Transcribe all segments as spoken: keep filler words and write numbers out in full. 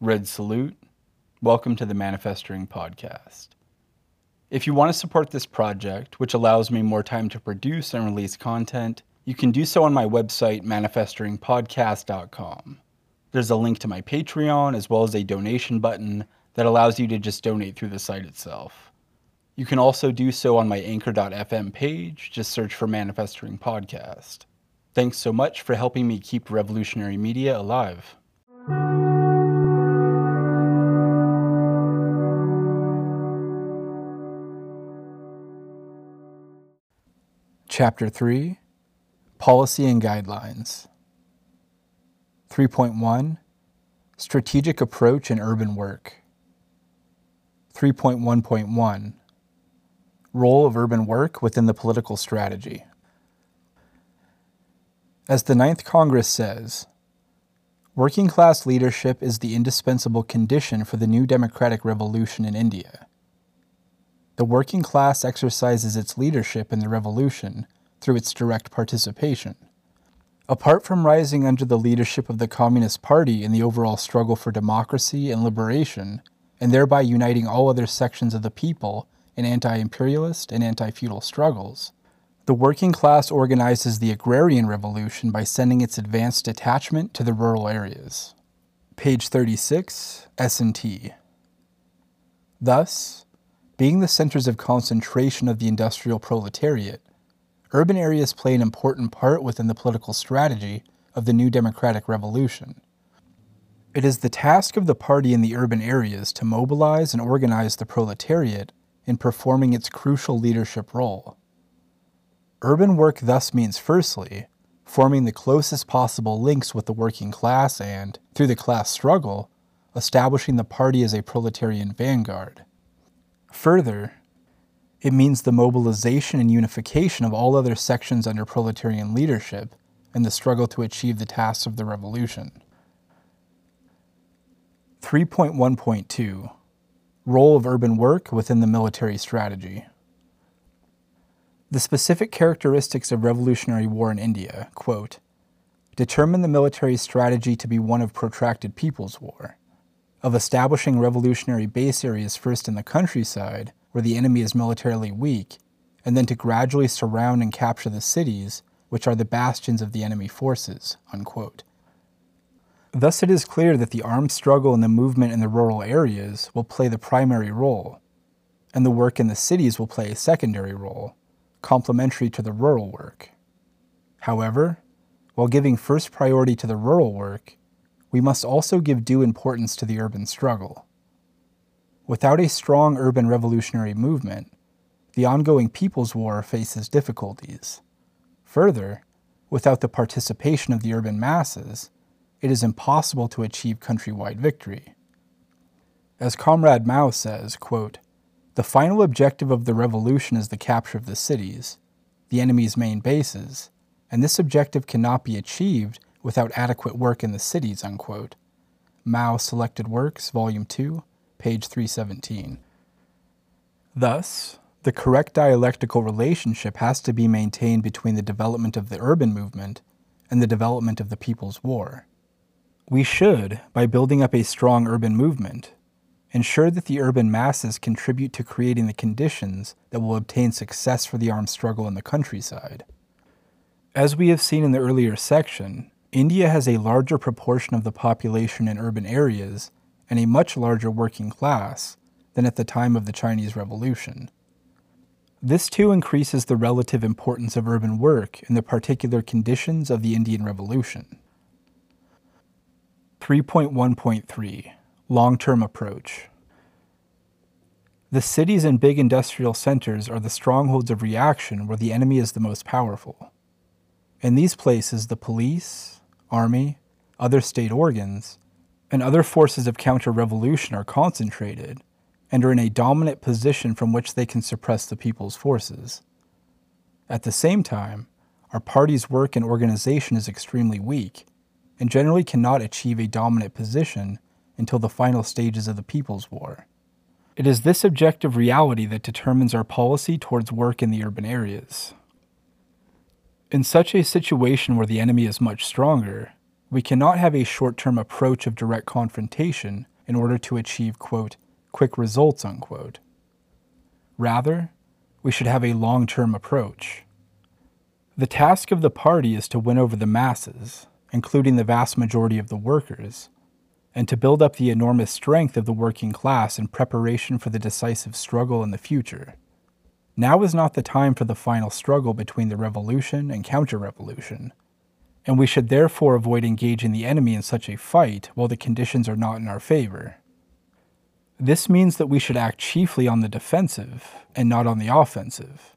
Red Salute. Welcome to the Manifestering Podcast. If you want to support this project, which allows me more time to produce and release content, you can do so on my website, manifestering podcast dot com. There's a link to my Patreon, as well as a donation button that allows you to just donate through the site itself. You can also do so on my anchor dot f m page. Just search for Manifestering Podcast. Thanks so much for helping me keep revolutionary media alive. Chapter three, Policy and Guidelines. three point one, Strategic Approach in Urban Work. three point one point one, Role of Urban Work within the Political Strategy. As the Ninth Congress says, working class leadership is the indispensable condition for the New Democratic Revolution in India. The working class exercises its leadership in the revolution through its direct participation. Apart from rising under the leadership of the Communist Party in the overall struggle for democracy and liberation, and thereby uniting all other sections of the people in anti-imperialist and anti-feudal struggles, the working class organizes the agrarian revolution by sending its advanced detachment to the rural areas. Page thirty-six, S and T. Thus, being the centers of concentration of the industrial proletariat, urban areas play an important part within the political strategy of the New Democratic Revolution. It is the task of the party in the urban areas to mobilize and organize the proletariat in performing its crucial leadership role. Urban work thus means, firstly, forming the closest possible links with the working class and, through the class struggle, establishing the party as a proletarian vanguard. Further, it means the mobilization and unification of all other sections under proletarian leadership in the struggle to achieve the tasks of the revolution. three point one point two, Role of Urban Work within the Military Strategy. The specific characteristics of revolutionary war in India, quote, determine the military strategy to be one of protracted people's war, of establishing revolutionary base areas first in the countryside, where the enemy is militarily weak, and then to gradually surround and capture the cities, which are the bastions of the enemy forces, unquote. Thus it is clear that the armed struggle and the movement in the rural areas will play the primary role, and the work in the cities will play a secondary role, complementary to the rural work. However, while giving first priority to the rural work, we must also give due importance to the urban struggle. Without a strong urban revolutionary movement, the ongoing People's War faces difficulties. Further, without the participation of the urban masses, it is impossible to achieve countrywide victory. As Comrade Mao says, quote, the final objective of the revolution is the capture of the cities, the enemy's main bases, and this objective cannot be achieved without adequate work in the cities, unquote. Mao Selected Works, Volume two, page three seventeen. Thus, the correct dialectical relationship has to be maintained between the development of the urban movement and the development of the People's War. We should, by building up a strong urban movement, ensure that the urban masses contribute to creating the conditions that will obtain success for the armed struggle in the countryside. As we have seen in the earlier section, India has a larger proportion of the population in urban areas and a much larger working class than at the time of the Chinese Revolution. This too increases the relative importance of urban work in the particular conditions of the Indian Revolution. three point one point three Long-term approach. The cities and big industrial centers are the strongholds of reaction where the enemy is the most powerful. In these places, the police, army, other state organs, and other forces of counter-revolution are concentrated and are in a dominant position from which they can suppress the people's forces. At the same time, our party's work and organization is extremely weak and generally cannot achieve a dominant position until the final stages of the People's War. It is this objective reality that determines our policy towards work in the urban areas. In such a situation where the enemy is much stronger, We cannot have a short-term approach of direct confrontation in order to achieve, quote, quick results, unquote. Rather, we should have a long-term approach. The task of the party is to win over the masses, including the vast majority of the workers, and to build up the enormous strength of the working class in preparation for the decisive struggle in the future. Now is not the time for the final struggle between the revolution and counter-revolution, and we should therefore avoid engaging the enemy in such a fight while the conditions are not in our favor. This means that we should act chiefly on the defensive and not on the offensive.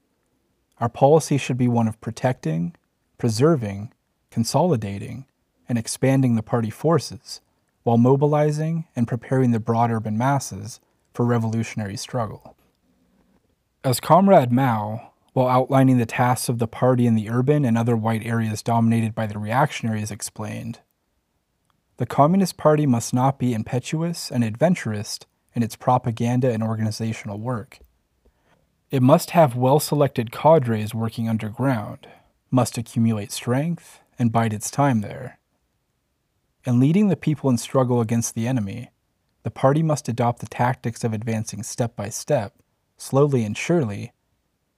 Our policy should be one of protecting, preserving, consolidating, and expanding the party forces, while mobilizing and preparing the broad urban masses for revolutionary struggle. As Comrade Mao, while outlining the tasks of the party in the urban and other white areas dominated by the reactionaries, explained, the Communist Party must not be impetuous and adventurous in its propaganda and organizational work. It must have well-selected cadres working underground, must accumulate strength, and bide its time there. In leading the people in struggle against the enemy, the party must adopt the tactics of advancing step by step, slowly and surely,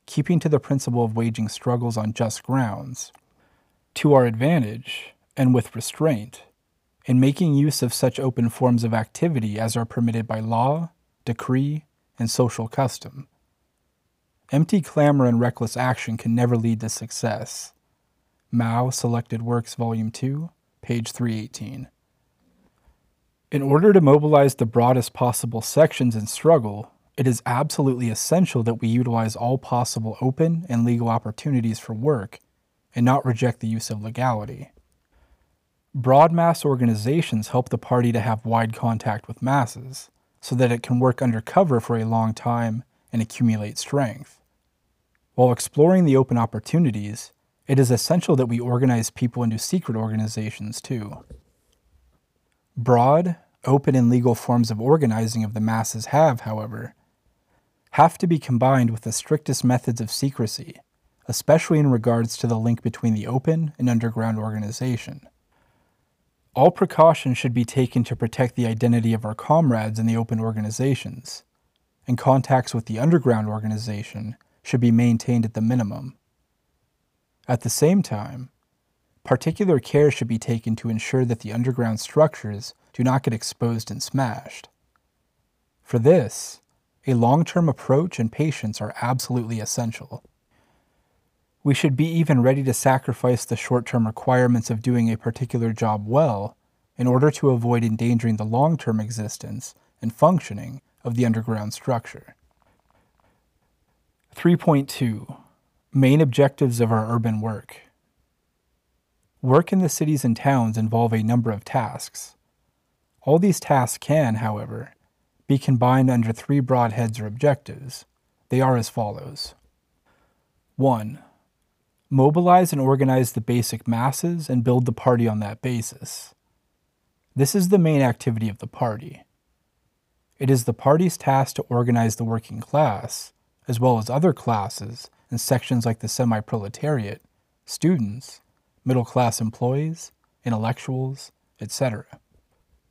keeping to the principle of waging struggles on just grounds, to our advantage, and with restraint, in making use of such open forms of activity as are permitted by law, decree, and social custom. Empty clamor and reckless action can never lead to success. Mao, Selected Works, Volume two, page three eighteen. In order to mobilize the broadest possible sections in struggle, it is absolutely essential that we utilize all possible open and legal opportunities for work, and not reject the use of legality. Broad mass organizations help the party to have wide contact with masses, so that it can work undercover for a long time and accumulate strength. While exploring the open opportunities, it is essential that we organize people into secret organizations too. Broad, open and legal forms of organizing of the masses have, however, have to be combined with the strictest methods of secrecy, especially in regards to the link between the open and underground organization. All precautions should be taken to protect the identity of our comrades in the open organizations, and contacts with the underground organization should be maintained at the minimum. At the same time, particular care should be taken to ensure that the underground structures do not get exposed and smashed. For this, a long-term approach and patience are absolutely essential. We should be even ready to sacrifice the short-term requirements of doing a particular job well in order to avoid endangering the long-term existence and functioning of the underground structure. three point two Main objectives of our urban work. Work in the cities and towns involve a number of tasks. All these tasks can, however, be combined under three broad heads or objectives. They are as follows. one Mobilize and organize the basic masses and build the party on that basis. This is the main activity of the party. It is the party's task to organize the working class, as well as other classes and sections like the semi-proletariat, students, middle-class employees, intellectuals, et cetera.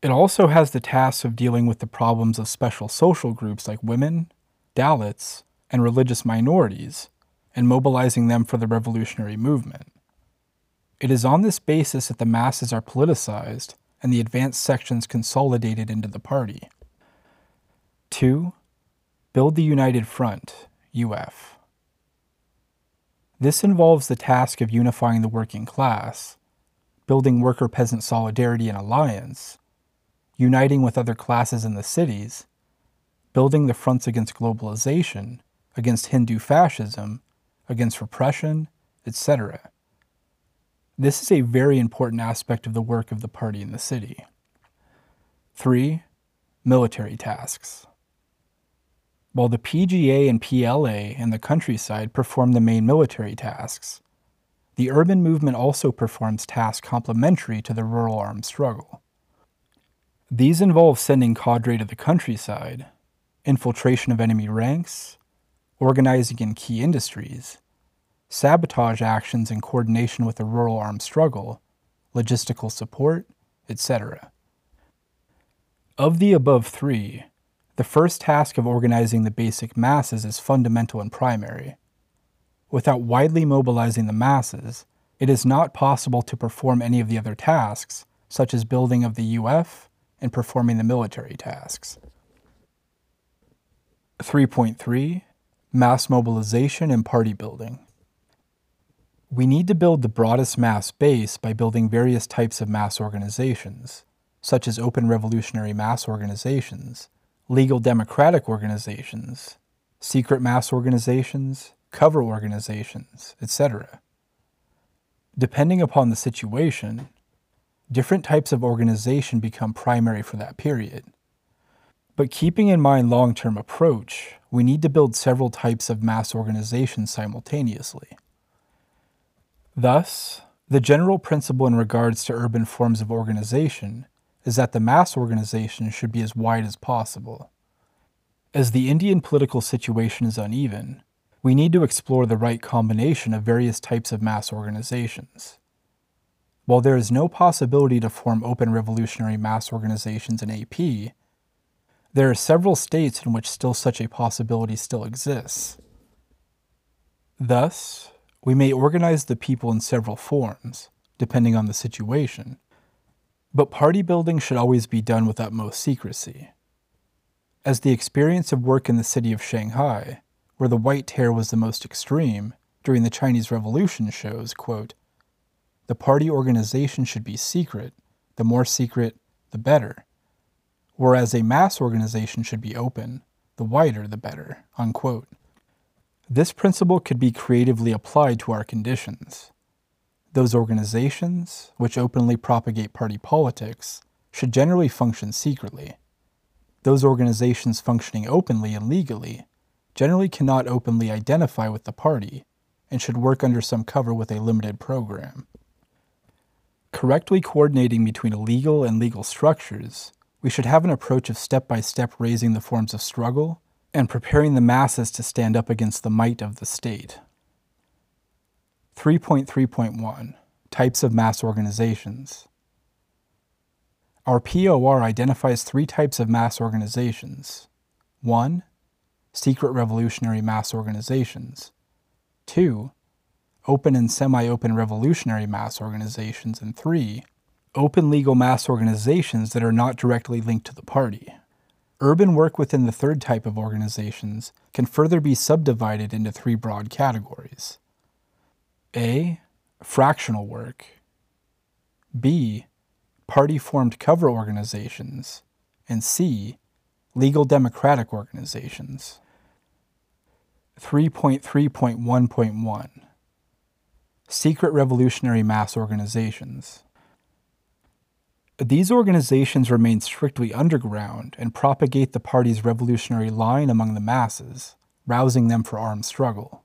It also has the task of dealing with the problems of special social groups like women, Dalits, and religious minorities, and mobilizing them for the revolutionary movement. It is on this basis that the masses are politicized and the advanced sections consolidated into the party. two Build the United Front, U F. This involves the task of unifying the working class, building worker-peasant solidarity and alliance, uniting with other classes in the cities, building the fronts against globalization, against Hindu fascism, against repression, et cetera. This is a very important aspect of the work of the party in the city. three Military tasks. While the P G A and P L A in the countryside perform the main military tasks, the urban movement also performs tasks complementary to the rural armed struggle. These involve sending cadre to the countryside, infiltration of enemy ranks, organizing in key industries, sabotage actions in coordination with the rural armed struggle, logistical support, et cetera. Of the above three, the first task of organizing the basic masses is fundamental and primary. Without widely mobilizing the masses, it is not possible to perform any of the other tasks, such as building of the U F and performing the military tasks. three point three Mass mobilization and party building. We need to build the broadest mass base by building various types of mass organizations, such as open revolutionary mass organizations, legal democratic organizations, secret mass organizations, cover organizations, et cetera. Depending upon the situation, different types of organization become primary for that period. But keeping in mind long-term approach, we need to build several types of mass organizations simultaneously. Thus, the general principle in regards to urban forms of organization is that the mass organization should be as wide as possible. As the Indian political situation is uneven, we need to explore the right combination of various types of mass organizations. While there is no possibility to form open revolutionary mass organizations in A P, there are several states in which still such a possibility still exists. Thus, we may organize the people in several forms, depending on the situation, but party building should always be done with utmost secrecy. As the experience of work in the city of Shanghai, where the white terror was the most extreme, during the Chinese Revolution shows, quote, "The party organization should be secret, the more secret, the better. Whereas a mass organization should be open, the wider the better," unquote. This principle could be creatively applied to our conditions. Those organizations, which openly propagate party politics, should generally function secretly. Those organizations functioning openly and legally generally cannot openly identify with the party and should work under some cover with a limited program. Correctly coordinating between illegal and legal structures, we should have an approach of step-by-step raising the forms of struggle and preparing the masses to stand up against the might of the state. three point three point one Types of mass organizations. Our P O R identifies three types of mass organizations. one Secret revolutionary mass organizations. two Open and semi-open revolutionary mass organizations. And three Open legal mass organizations that are not directly linked to the party. Urban work within the third type of organizations can further be subdivided into three broad categories. A. Fractional work. B. Party-formed cover organizations. And C. Legal democratic organizations. three point three point one point one Secret revolutionary mass organizations. These organizations remain strictly underground and propagate the party's revolutionary line among the masses, rousing them for armed struggle.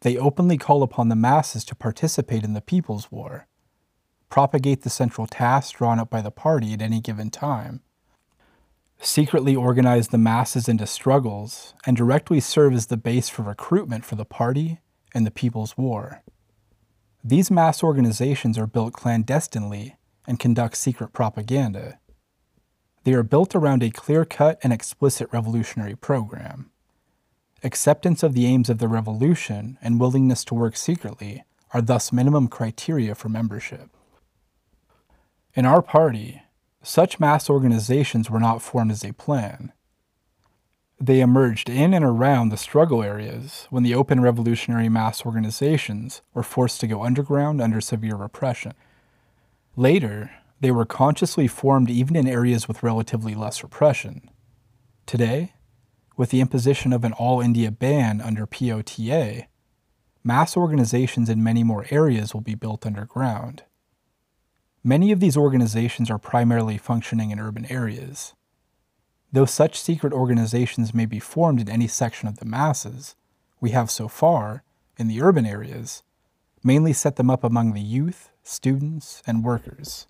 They openly call upon the masses to participate in the People's War, propagate the central tasks drawn up by the party at any given time, secretly organize the masses into struggles, and directly serve as the base for recruitment for the party and the People's War. These mass organizations are built clandestinely and conduct secret propaganda. They are built around a clear-cut and explicit revolutionary program. Acceptance of the aims of the revolution and willingness to work secretly are thus minimum criteria for membership. In our party, such mass organizations were not formed as a plan. They emerged in and around the struggle areas when the open revolutionary mass organizations were forced to go underground under severe repression. Later, they were consciously formed even in areas with relatively less repression. Today, with the imposition of an all-India ban under P O T A, mass organizations in many more areas will be built underground. Many of these organizations are primarily functioning in urban areas. Though such secret organizations may be formed in any section of the masses, we have so far, in the urban areas, mainly set them up among the youth, students, and workers.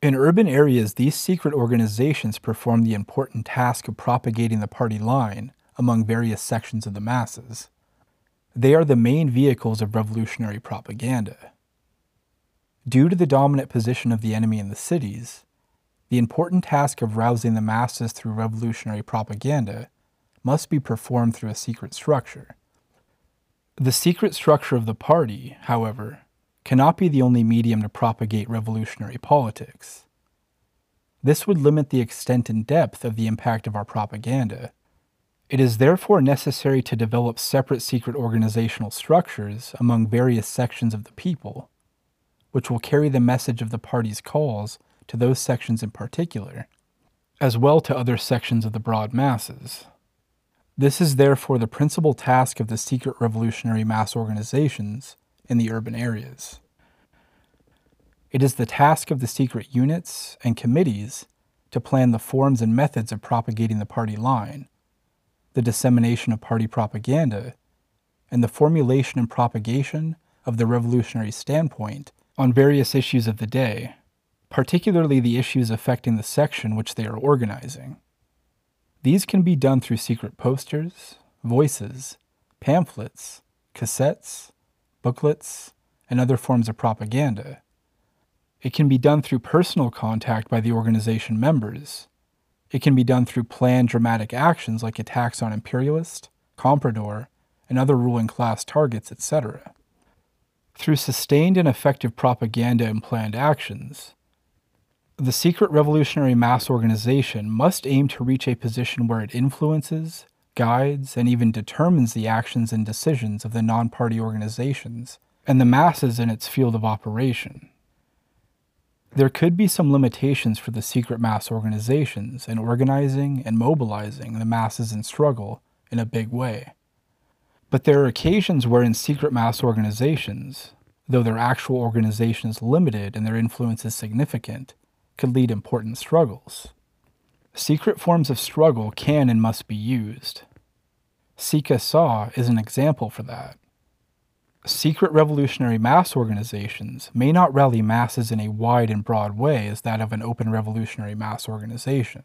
In urban areas, these secret organizations perform the important task of propagating the party line among various sections of the masses. They are the main vehicles of revolutionary propaganda. Due to the dominant position of the enemy in the cities, the important task of rousing the masses through revolutionary propaganda must be performed through a secret structure. The secret structure of the party, however, cannot be the only medium to propagate revolutionary politics. This would limit the extent and depth of the impact of our propaganda. It is therefore necessary to develop separate secret organizational structures among various sections of the people, which will carry the message of the party's cause to those sections in particular, as well to other sections of the broad masses. This is therefore the principal task of the secret revolutionary mass organizations in the urban areas. It is the task of the secret units and committees to plan the forms and methods of propagating the party line, the dissemination of party propaganda, and the formulation and propagation of the revolutionary standpoint on various issues of the day, particularly the issues affecting the section which they are organizing. These can be done through secret posters, voices, pamphlets, cassettes, booklets, and other forms of propaganda. It can be done through personal contact by the organization members. It can be done through planned dramatic actions like attacks on imperialist, comprador, and other ruling class targets, et cetera. Through sustained and effective propaganda and planned actions, the secret revolutionary mass organization must aim to reach a position where it influences, guides, and even determines the actions and decisions of the non-party organizations and the masses in its field of operation. There could be some limitations for the secret mass organizations in organizing and mobilizing the masses in struggle in a big way. But there are occasions wherein secret mass organizations, though their actual organization is limited and their influence is significant, could lead important struggles. Secret forms of struggle can and must be used. Sika-Saw is an example for that. Secret revolutionary mass organizations may not rally masses in a wide and broad way as that of an open revolutionary mass organization.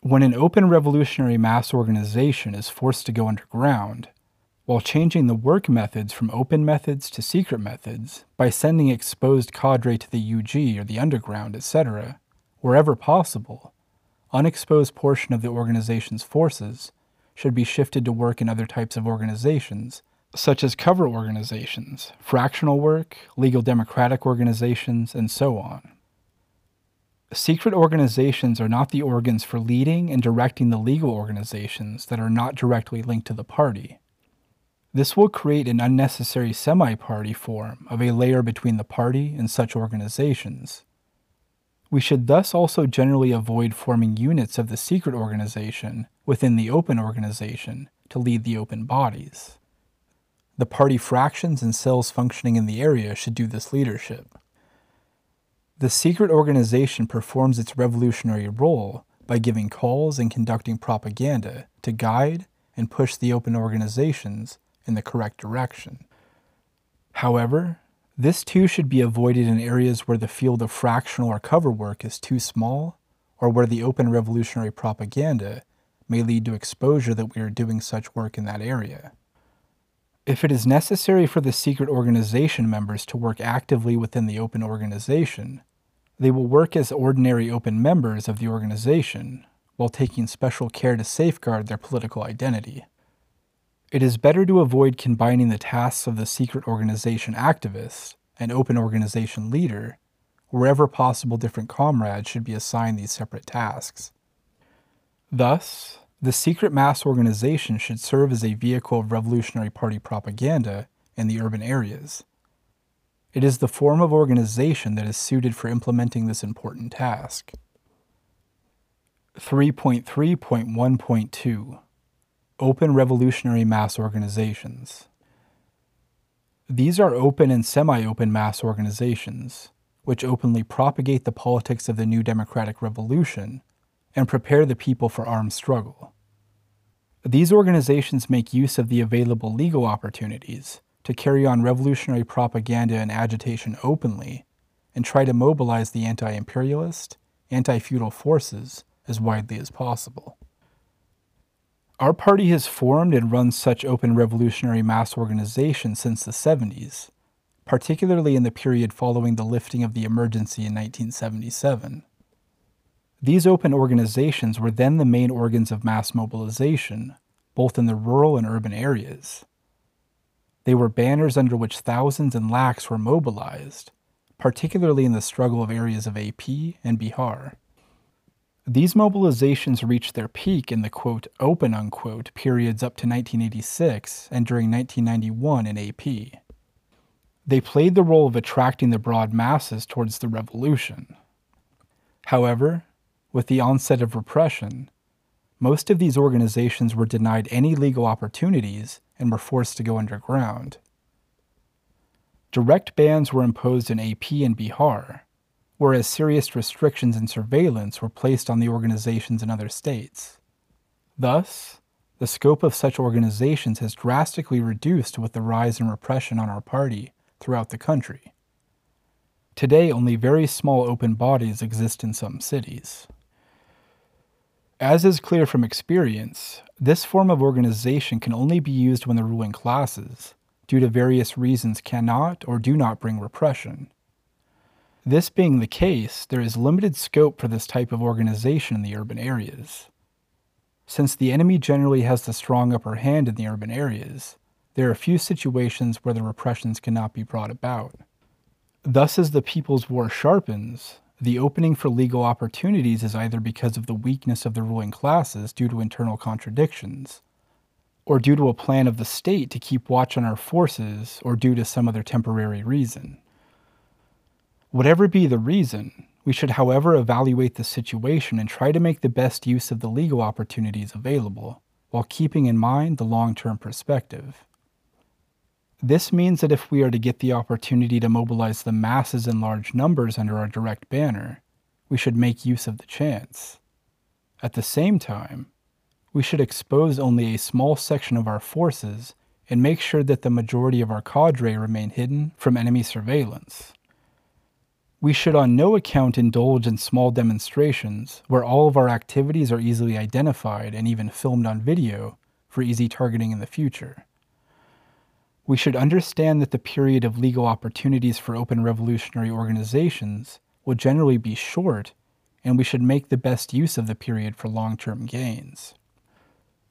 When an open revolutionary mass organization is forced to go underground, while changing the work methods from open methods to secret methods by sending exposed cadre to the U G or the underground, et cetera, wherever possible, unexposed portion of the organization's forces should be shifted to work in other types of organizations, such as cover organizations, fractional work, legal democratic organizations, and so on. Secret organizations are not the organs for leading and directing the legal organizations that are not directly linked to the party. This will create an unnecessary semi-party form of a layer between the party and such organizations. We should thus also generally avoid forming units of the secret organization within the open organization to lead the open bodies. The party fractions and cells functioning in the area should do this leadership. The secret organization performs its revolutionary role by giving calls and conducting propaganda to guide and push the open organizations in the correct direction. However, this too should be avoided in areas where the field of fractional or cover work is too small, or where the open revolutionary propaganda may lead to exposure that we are doing such work in that area. If it is necessary for the secret organization members to work actively within the open organization, they will work as ordinary open members of the organization while taking special care to safeguard their political identity. It is better to avoid combining the tasks of the secret organization activist and open organization leader. Wherever possible, different comrades should be assigned these separate tasks. Thus, the secret mass organization should serve as a vehicle of revolutionary party propaganda in the urban areas. It is the form of organization that is suited for implementing this important task. three point three point one point two Open Revolutionary Mass Organizations. These are open and semi-open mass organizations, which openly propagate the politics of the New Democratic Revolution and prepare the people for armed struggle. These organizations make use of the available legal opportunities to carry on revolutionary propaganda and agitation openly, and try to mobilize the anti-imperialist, anti-feudal forces as widely as possible. Our party has formed and run such open revolutionary mass organizations since the seventies, particularly in the period following the lifting of the emergency in nineteen seventy-seven. These open organizations were then the main organs of mass mobilization, both in the rural and urban areas. They were banners under which thousands and lakhs were mobilized, particularly in the struggle of areas of A P and Bihar. These mobilizations reached their peak in the quote, open unquote, periods up to nineteen eighty-six and during nineteen ninety-one in A P. They played the role of attracting the broad masses towards the revolution. However, with the onset of repression, most of these organizations were denied any legal opportunities and were forced to go underground. Direct bans were imposed in A P and Bihar, whereas serious restrictions and surveillance were placed on the organizations in other states. Thus, the scope of such organizations has drastically reduced with the rise in repression on our party throughout the country. Today, only very small open bodies exist in some cities. As is clear from experience, this form of organization can only be used when the ruling classes, due to various reasons, cannot or do not bring repression. This being the case, there is limited scope for this type of organization in the urban areas. Since the enemy generally has the strong upper hand in the urban areas, there are few situations where the repressions cannot be brought about. Thus, as the People's War sharpens, the opening for legal opportunities is either because of the weakness of the ruling classes due to internal contradictions, or due to a plan of the state to keep watch on our forces, or due to some other temporary reason. Whatever be the reason, we should, however, evaluate the situation and try to make the best use of the legal opportunities available, while keeping in mind the long-term perspective. This means that if we are to get the opportunity to mobilize the masses in large numbers under our direct banner, we should make use of the chance. At the same time, we should expose only a small section of our forces and make sure that the majority of our cadre remain hidden from enemy surveillance. We should on no account indulge in small demonstrations where all of our activities are easily identified and even filmed on video for easy targeting in the future. We should understand that the period of legal opportunities for open revolutionary organizations will generally be short, and we should make the best use of the period for long-term gains.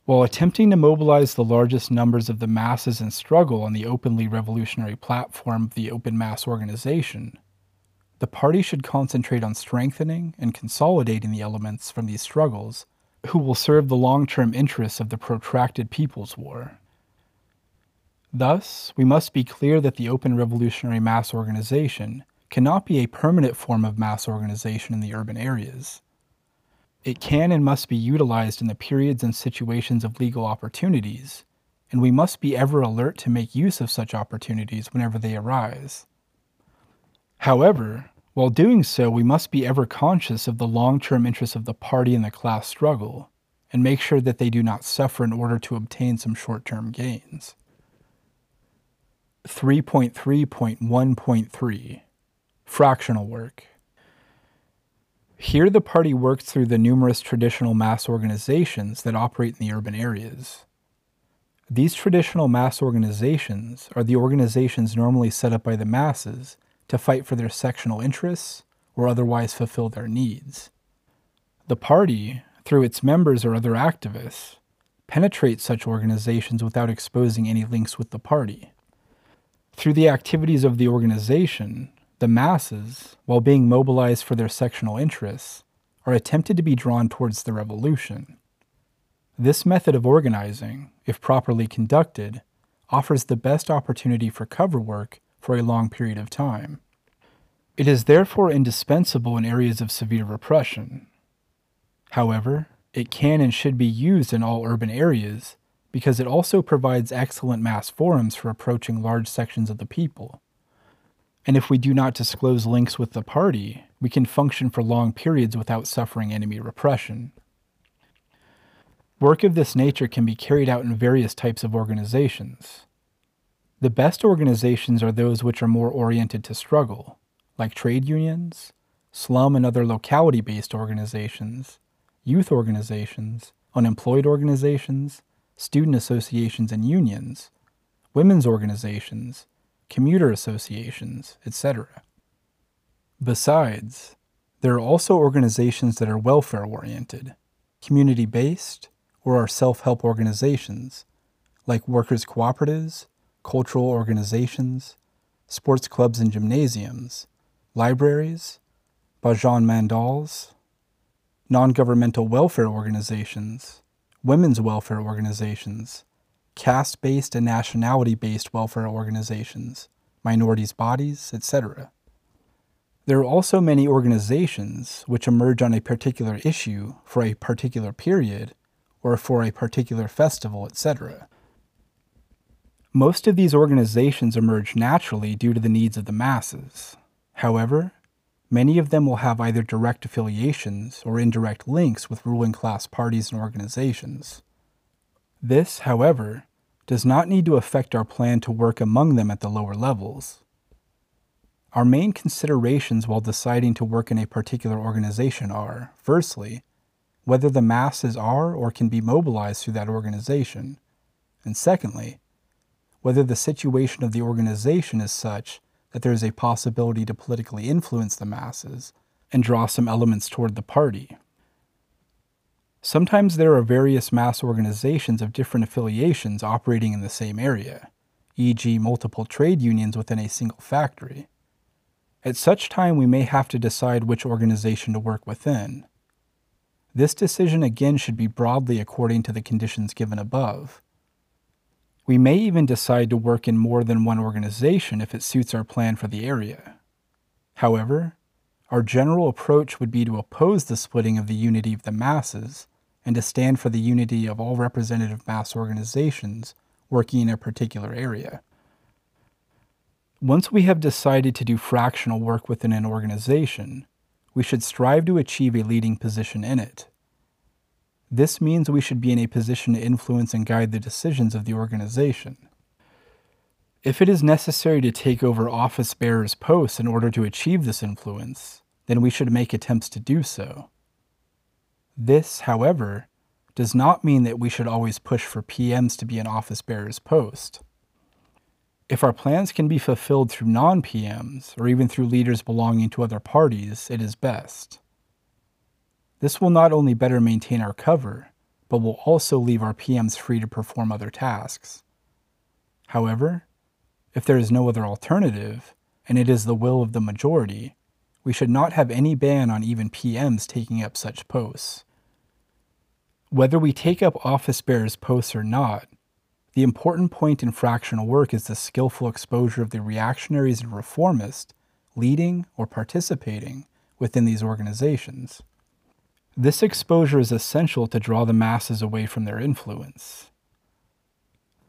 While attempting to mobilize the largest numbers of the masses in struggle on the openly revolutionary platform of the open mass organization, the party should concentrate on strengthening and consolidating the elements from these struggles who will serve the long-term interests of the protracted People's War. Thus, we must be clear that the open revolutionary mass organization cannot be a permanent form of mass organization in the urban areas. It can and must be utilized in the periods and situations of legal opportunities, and we must be ever alert to make use of such opportunities whenever they arise. However, while doing so, we must be ever conscious of the long-term interests of the party and the class struggle, and make sure that they do not suffer in order to obtain some short-term gains. three point three point one point three Fractional Work. Here the party works through the numerous traditional mass organizations that operate in the urban areas. These traditional mass organizations are the organizations normally set up by the masses to fight for their sectional interests or otherwise fulfill their needs. The party, through its members or other activists, penetrates such organizations without exposing any links with the party. Through the activities of the organization, the masses, while being mobilized for their sectional interests, are attempted to be drawn towards the revolution. This method of organizing, if properly conducted, offers the best opportunity for cover work for a long period of time. It is therefore indispensable in areas of severe repression. However, it can and should be used in all urban areas because it also provides excellent mass forums for approaching large sections of the people. And if we do not disclose links with the party, we can function for long periods without suffering enemy repression. Work of this nature can be carried out in various types of organizations. The best organizations are those which are more oriented to struggle, like trade unions, slum and other locality-based organizations, youth organizations, unemployed organizations, student associations and unions, women's organizations, commuter associations, et cetera. Besides, there are also organizations that are welfare-oriented, community-based, or are self-help organizations, like workers' cooperatives, cultural organizations, sports clubs and gymnasiums, libraries, bhajan mandals, non-governmental welfare organizations, women's welfare organizations, caste-based and nationality-based welfare organizations, minorities' bodies, et cetera. There are also many organizations which emerge on a particular issue for a particular period or for a particular festival, et cetera. Most of these organizations emerge naturally due to the needs of the masses. However, many of them will have either direct affiliations or indirect links with ruling class parties and organizations. This, however, does not need to affect our plan to work among them at the lower levels. Our main considerations while deciding to work in a particular organization are, firstly, whether the masses are or can be mobilized through that organization, and secondly, whether the situation of the organization is such that there is a possibility to politically influence the masses and draw some elements toward the party. Sometimes there are various mass organizations of different affiliations operating in the same area, for example multiple trade unions within a single factory. At such time, we may have to decide which organization to work within. This decision again should be broadly according to the conditions given above. We may even decide to work in more than one organization if it suits our plan for the area. However, our general approach would be to oppose the splitting of the unity of the masses and to stand for the unity of all representative mass organizations working in a particular area. Once we have decided to do fractional work within an organization, we should strive to achieve a leading position in it. This means we should be in a position to influence and guide the decisions of the organization. If it is necessary to take over office bearers' posts in order to achieve this influence, then we should make attempts to do so. This, however, does not mean that we should always push for P Ms to be an office bearer's post. If our plans can be fulfilled through non-P Ms, or even through leaders belonging to other parties, it is best. This will not only better maintain our cover, but will also leave our P Ms free to perform other tasks. However, if there is no other alternative, and it is the will of the majority, we should not have any ban on even P Ms taking up such posts. Whether we take up office bearers' posts or not, the important point in fractional work is the skillful exposure of the reactionaries and reformists leading or participating within these organizations. This exposure is essential to draw the masses away from their influence.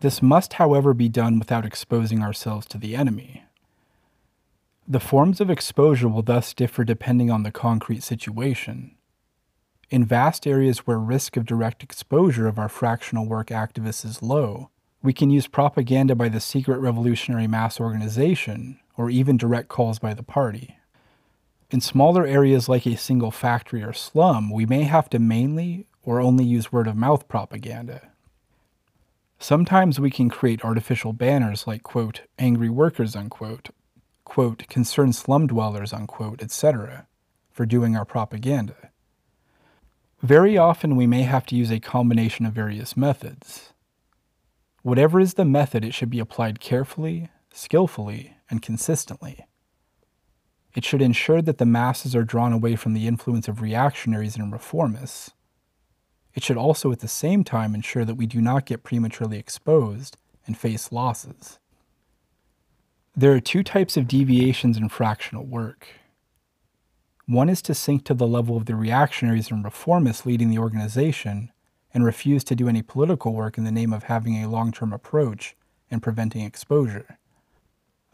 This must, however, be done without exposing ourselves to the enemy. The forms of exposure will thus differ depending on the concrete situation. In vast areas where risk of direct exposure of our fractional work activists is low, we can use propaganda by the secret revolutionary mass organization, or even direct calls by the party. In smaller areas like a single factory or slum, we may have to mainly or only use word-of-mouth propaganda. Sometimes we can create artificial banners like, quote, angry workers, unquote, quote, concerned slum dwellers, unquote, et cetera, for doing our propaganda. Very often we may have to use a combination of various methods. Whatever is the method, it should be applied carefully, skillfully, and consistently. It should ensure that the masses are drawn away from the influence of reactionaries and reformists. It should also at the same time ensure that we do not get prematurely exposed and face losses. There are two types of deviations in fractional work. One is to sink to the level of the reactionaries and reformists leading the organization and refuse to do any political work in the name of having a long-term approach and preventing exposure.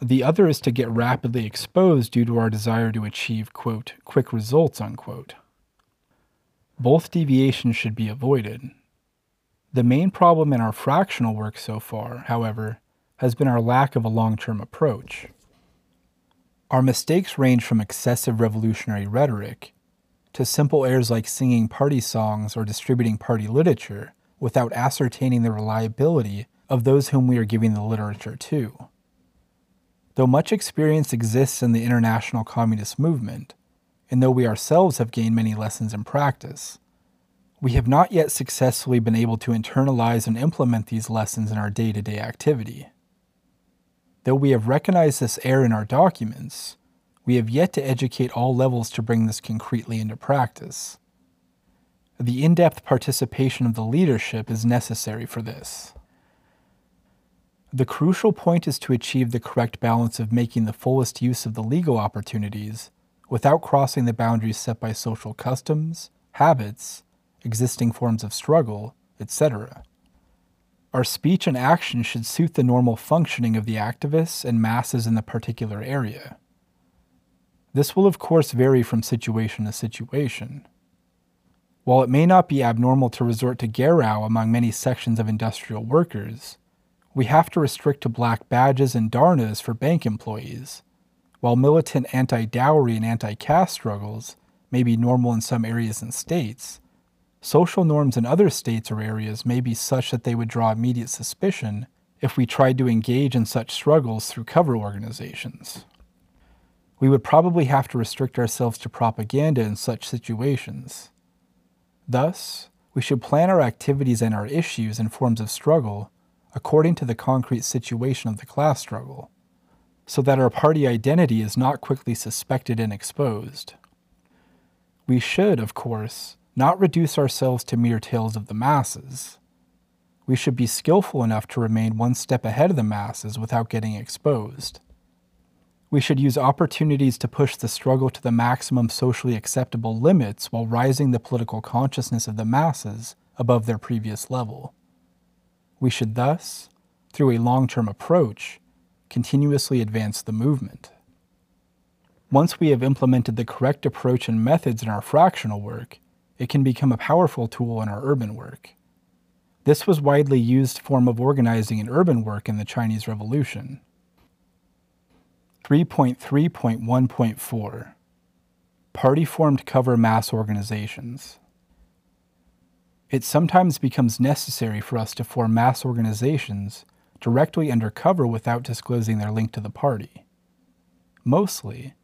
The other is to get rapidly exposed due to our desire to achieve, quote, quick results, unquote. Both deviations should be avoided. The main problem in our fractional work so far, however, has been our lack of a long-term approach. Our mistakes range from excessive revolutionary rhetoric to simple errors like singing party songs or distributing party literature without ascertaining the reliability of those whom we are giving the literature to. Though much experience exists in the international communist movement, and though we ourselves have gained many lessons in practice, we have not yet successfully been able to internalize and implement these lessons in our day-to-day activity. Though we have recognized this error in our documents, we have yet to educate all levels to bring this concretely into practice. The in-depth participation of the leadership is necessary for this. The crucial point is to achieve the correct balance of making the fullest use of the legal opportunities without crossing the boundaries set by social customs, habits, existing forms of struggle, et cetera. Our speech and action should suit the normal functioning of the activists and masses in the particular area. This will of course vary from situation to situation. While it may not be abnormal to resort to Garrow among many sections of industrial workers, we have to restrict to black badges and dharnas for bank employees, while militant anti-dowry and anti-caste struggles may be normal in some areas and states. Social norms in other states or areas may be such that they would draw immediate suspicion if we tried to engage in such struggles through cover organizations. We would probably have to restrict ourselves to propaganda in such situations. Thus, we should plan our activities and our issues and forms of struggle according to the concrete situation of the class struggle, so that our party identity is not quickly suspected and exposed. We should, of course, not reduce ourselves to mere tales of the masses. We should be skillful enough to remain one step ahead of the masses without getting exposed. We should use opportunities to push the struggle to the maximum socially acceptable limits while rising the political consciousness of the masses above their previous level. We should thus, through a long-term approach, continuously advance the movement. Once we have implemented the correct approach and methods in our fractional work, it can become a powerful tool in our urban work. This was a widely used form of organizing in urban work in the Chinese Revolution. three point three point one point four Party-formed cover mass organizations. It sometimes becomes necessary for us to form mass organizations directly under cover without disclosing their link to the party. Mostly,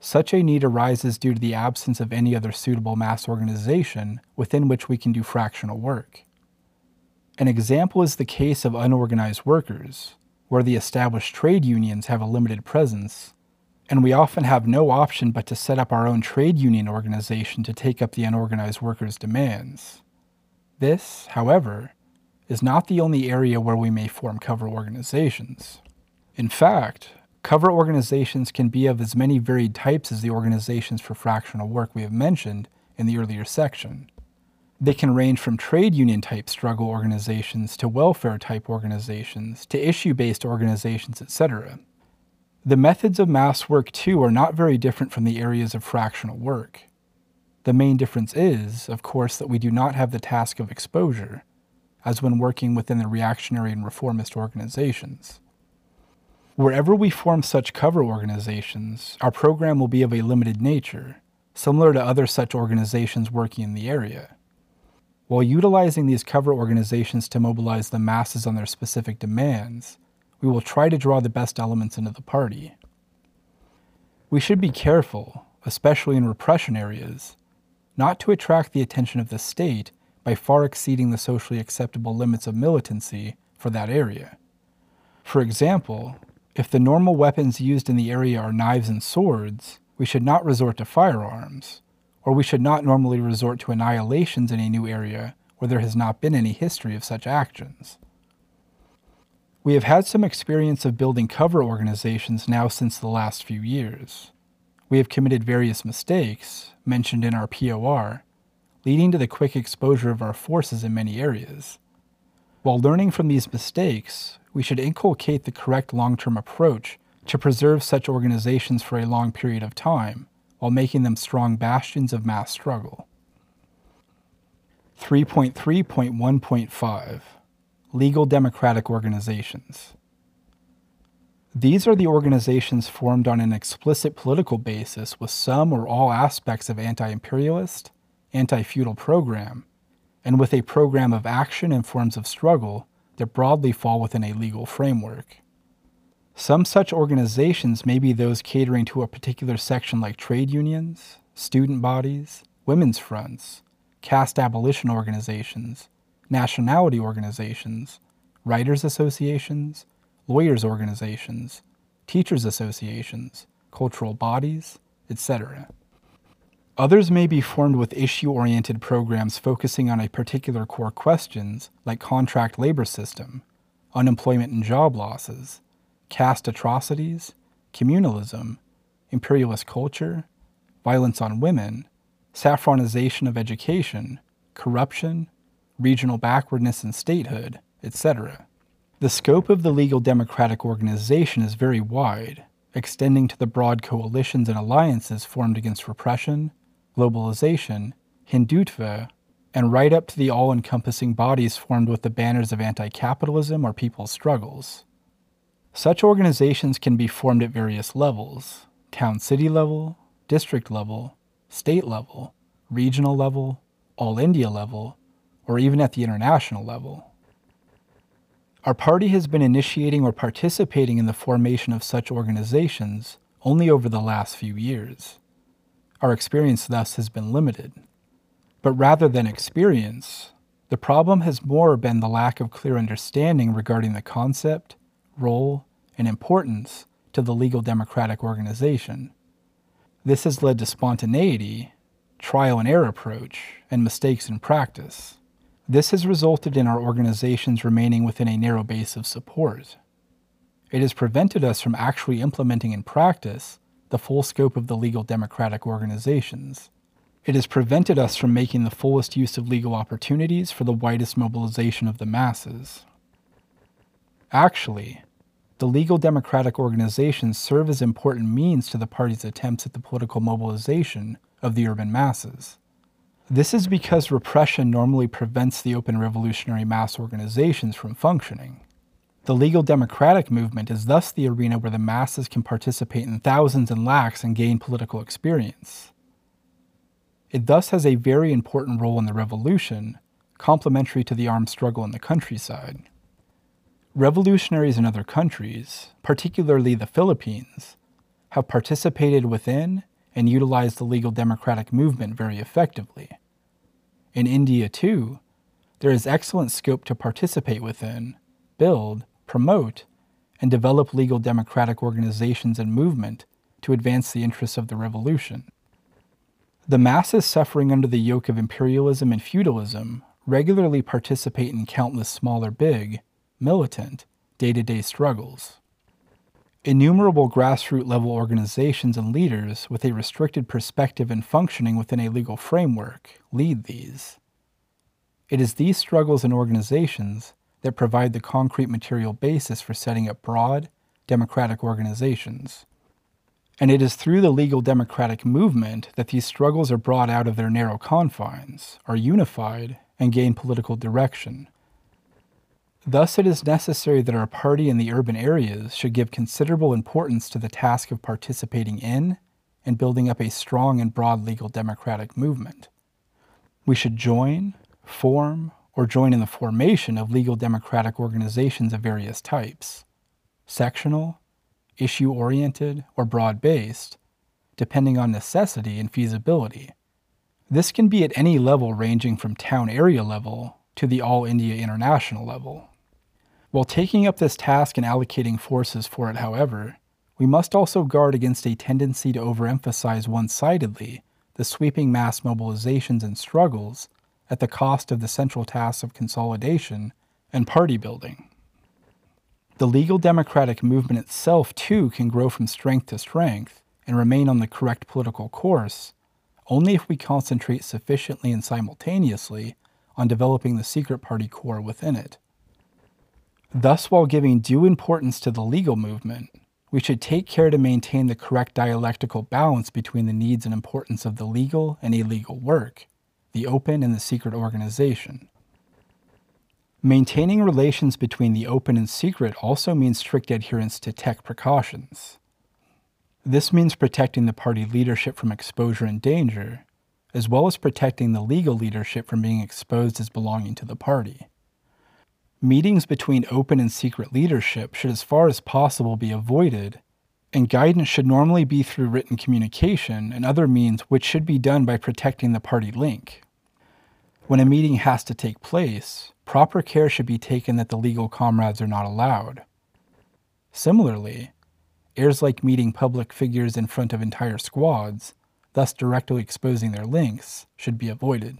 such a need arises due to the absence of any other suitable mass organization within which we can do fractional work. An example is the case of unorganized workers, where the established trade unions have a limited presence, and we often have no option but to set up our own trade union organization to take up the unorganized workers' demands. This, however, is not the only area where we may form cover organizations. In fact, cover organizations can be of as many varied types as the organizations for fractional work we have mentioned in the earlier section. They can range from trade union-type struggle organizations to welfare-type organizations to issue-based organizations, et cetera. The methods of mass work, too, are not very different from the areas of fractional work. The main difference is, of course, that we do not have the task of exposure, as when working within the reactionary and reformist organizations. Wherever we form such cover organizations, our program will be of a limited nature, similar to other such organizations working in the area. While utilizing these cover organizations to mobilize the masses on their specific demands, we will try to draw the best elements into the party. We should be careful, especially in repression areas, not to attract the attention of the state by far exceeding the socially acceptable limits of militancy for that area. For example, if the normal weapons used in the area are knives and swords, we should not resort to firearms, or we should not normally resort to annihilations in a new area where there has not been any history of such actions. We have had some experience of building cover organizations now since the last few years. We have committed various mistakes, mentioned in our P O R, leading to the quick exposure of our forces in many areas. While learning from these mistakes, we should inculcate the correct long-term approach to preserve such organizations for a long period of time while making them strong bastions of mass struggle. three point three point one point five Legal Democratic Organizations. These are the organizations formed on an explicit political basis with some or all aspects of anti-imperialist, anti-feudal program, and with a program of action and forms of struggle that broadly fall within a legal framework. Some such organizations may be those catering to a particular section like trade unions, student bodies, women's fronts, caste abolition organizations, nationality organizations, writers' associations, lawyers' organizations, teachers' associations, cultural bodies, et cetera. Others may be formed with issue-oriented programs focusing on a particular core questions like contract labor system, unemployment and job losses, caste atrocities, communalism, imperialist culture, violence on women, saffronization of education, corruption, regional backwardness and statehood, et cetera. The scope of the legal democratic organization is very wide, extending to the broad coalitions and alliances formed against repression, globalization, Hindutva, and right up to the all-encompassing bodies formed with the banners of anti-capitalism or people's struggles. Such organizations can be formed at various levels: town-city level, district level, state level, regional level, all-India level, or even at the international level. Our party has been initiating or participating in the formation of such organizations only over the last few years. Our experience thus has been limited. But rather than experience, the problem has more been the lack of clear understanding regarding the concept, role, and importance to the legal democratic organization. This has led to spontaneity, trial and error approach, and mistakes in practice. This has resulted in our organizations remaining within a narrow base of support. It has prevented us from actually implementing in practice the full scope of the legal democratic organizations. It has prevented us from making the fullest use of legal opportunities for the widest mobilization of the masses. Actually, the legal democratic organizations serve as important means to the party's attempts at the political mobilization of the urban masses. This is because repression normally prevents the open revolutionary mass organizations from functioning. The legal democratic movement is thus the arena where the masses can participate in thousands and lakhs and gain political experience. It thus has a very important role in the revolution, complementary to the armed struggle in the countryside. Revolutionaries in other countries, particularly the Philippines, have participated within and utilized the legal democratic movement very effectively. In India, too, there is excellent scope to participate within, build, promote, and develop legal democratic organizations and movement to advance the interests of the revolution. The masses suffering under the yoke of imperialism and feudalism regularly participate in countless small or big, militant, day-to-day struggles. Innumerable grassroots-level organizations and leaders with a restricted perspective and functioning within a legal framework lead these. It is these struggles and organizations that provide the concrete material basis for setting up broad, democratic organizations. And it is through the legal democratic movement that these struggles are brought out of their narrow confines, are unified, and gain political direction. Thus, it is necessary that our party in the urban areas should give considerable importance to the task of participating in and building up a strong and broad legal democratic movement. We should join, form, or join in the formation of legal democratic organizations of various types, sectional, issue-oriented, or broad-based, depending on necessity and feasibility. This can be at any level ranging from town area level to the all-India international level. While taking up this task and allocating forces for it, however, we must also guard against a tendency to overemphasize one-sidedly the sweeping mass mobilizations and struggles at the cost of the central tasks of consolidation and party building. The legal democratic movement itself, too, can grow from strength to strength and remain on the correct political course only if we concentrate sufficiently and simultaneously on developing the secret party core within it. Thus, while giving due importance to the legal movement, we should take care to maintain the correct dialectical balance between the needs and importance of the legal and illegal work, the open and the secret organization. Maintaining relations between the open and secret also means strict adherence to tech precautions. This means protecting the party leadership from exposure and danger, as well as protecting the legal leadership from being exposed as belonging to the party. meetings between open and secret leadership should as far as possible be avoided, and guidance should normally be through written communication and other means which should be done by protecting the party link. When a meeting has to take place, proper care should be taken that the legal comrades are not allowed. Similarly, airs like meeting public figures in front of entire squads, thus directly exposing their links, should be avoided.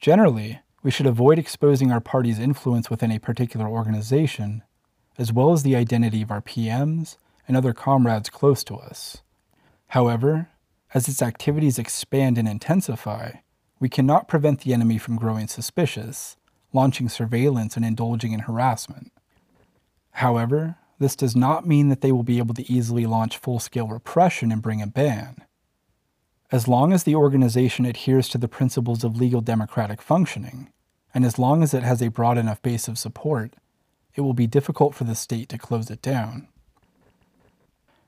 Generally, we should avoid exposing our party's influence within a particular organization, as well as the identity of our P Ms and other comrades close to us. However, as its activities expand and intensify, we cannot prevent the enemy from growing suspicious, launching surveillance, and indulging in harassment. However, this does not mean that they will be able to easily launch full-scale repression and bring a ban. As long as the organization adheres to the principles of legal democratic functioning, and as long as it has a broad enough base of support, it will be difficult for the state to close it down.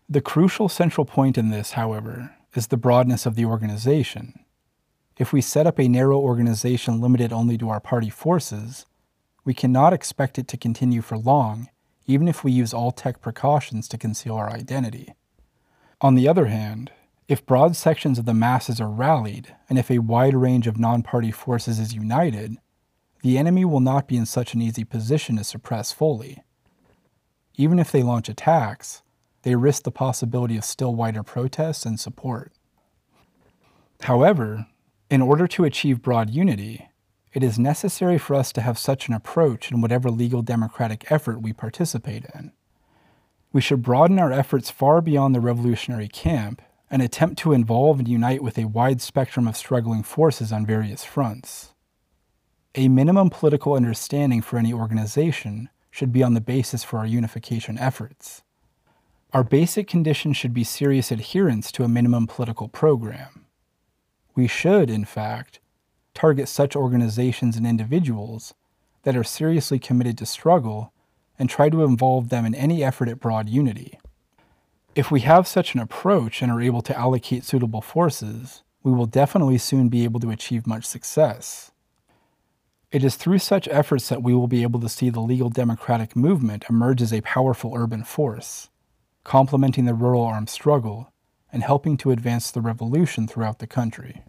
The crucial central point in this, however, is the broadness of the organization. If we set up a narrow organization limited only to our party forces, we cannot expect it to continue for long, even if we use all tech precautions to conceal our identity. On the other hand, if broad sections of the masses are rallied, and if a wide range of non-party forces is united, the enemy will not be in such an easy position to suppress fully. Even if they launch attacks, they risk the possibility of still wider protests and support. However, in order to achieve broad unity, it is necessary for us to have such an approach in whatever legal democratic effort we participate in. We should broaden our efforts far beyond the revolutionary camp and attempt to involve and unite with a wide spectrum of struggling forces on various fronts. A minimum political understanding for any organization should be on the basis for our unification efforts. Our basic condition should be serious adherence to a minimum political program. We should, in fact, target such organizations and individuals that are seriously committed to struggle and try to involve them in any effort at broad unity. If we have such an approach and are able to allocate suitable forces, we will definitely soon be able to achieve much success. It is through such efforts that we will be able to see the legal democratic movement emerge as a powerful urban force, complementing the rural armed struggle and helping to advance the revolution throughout the country.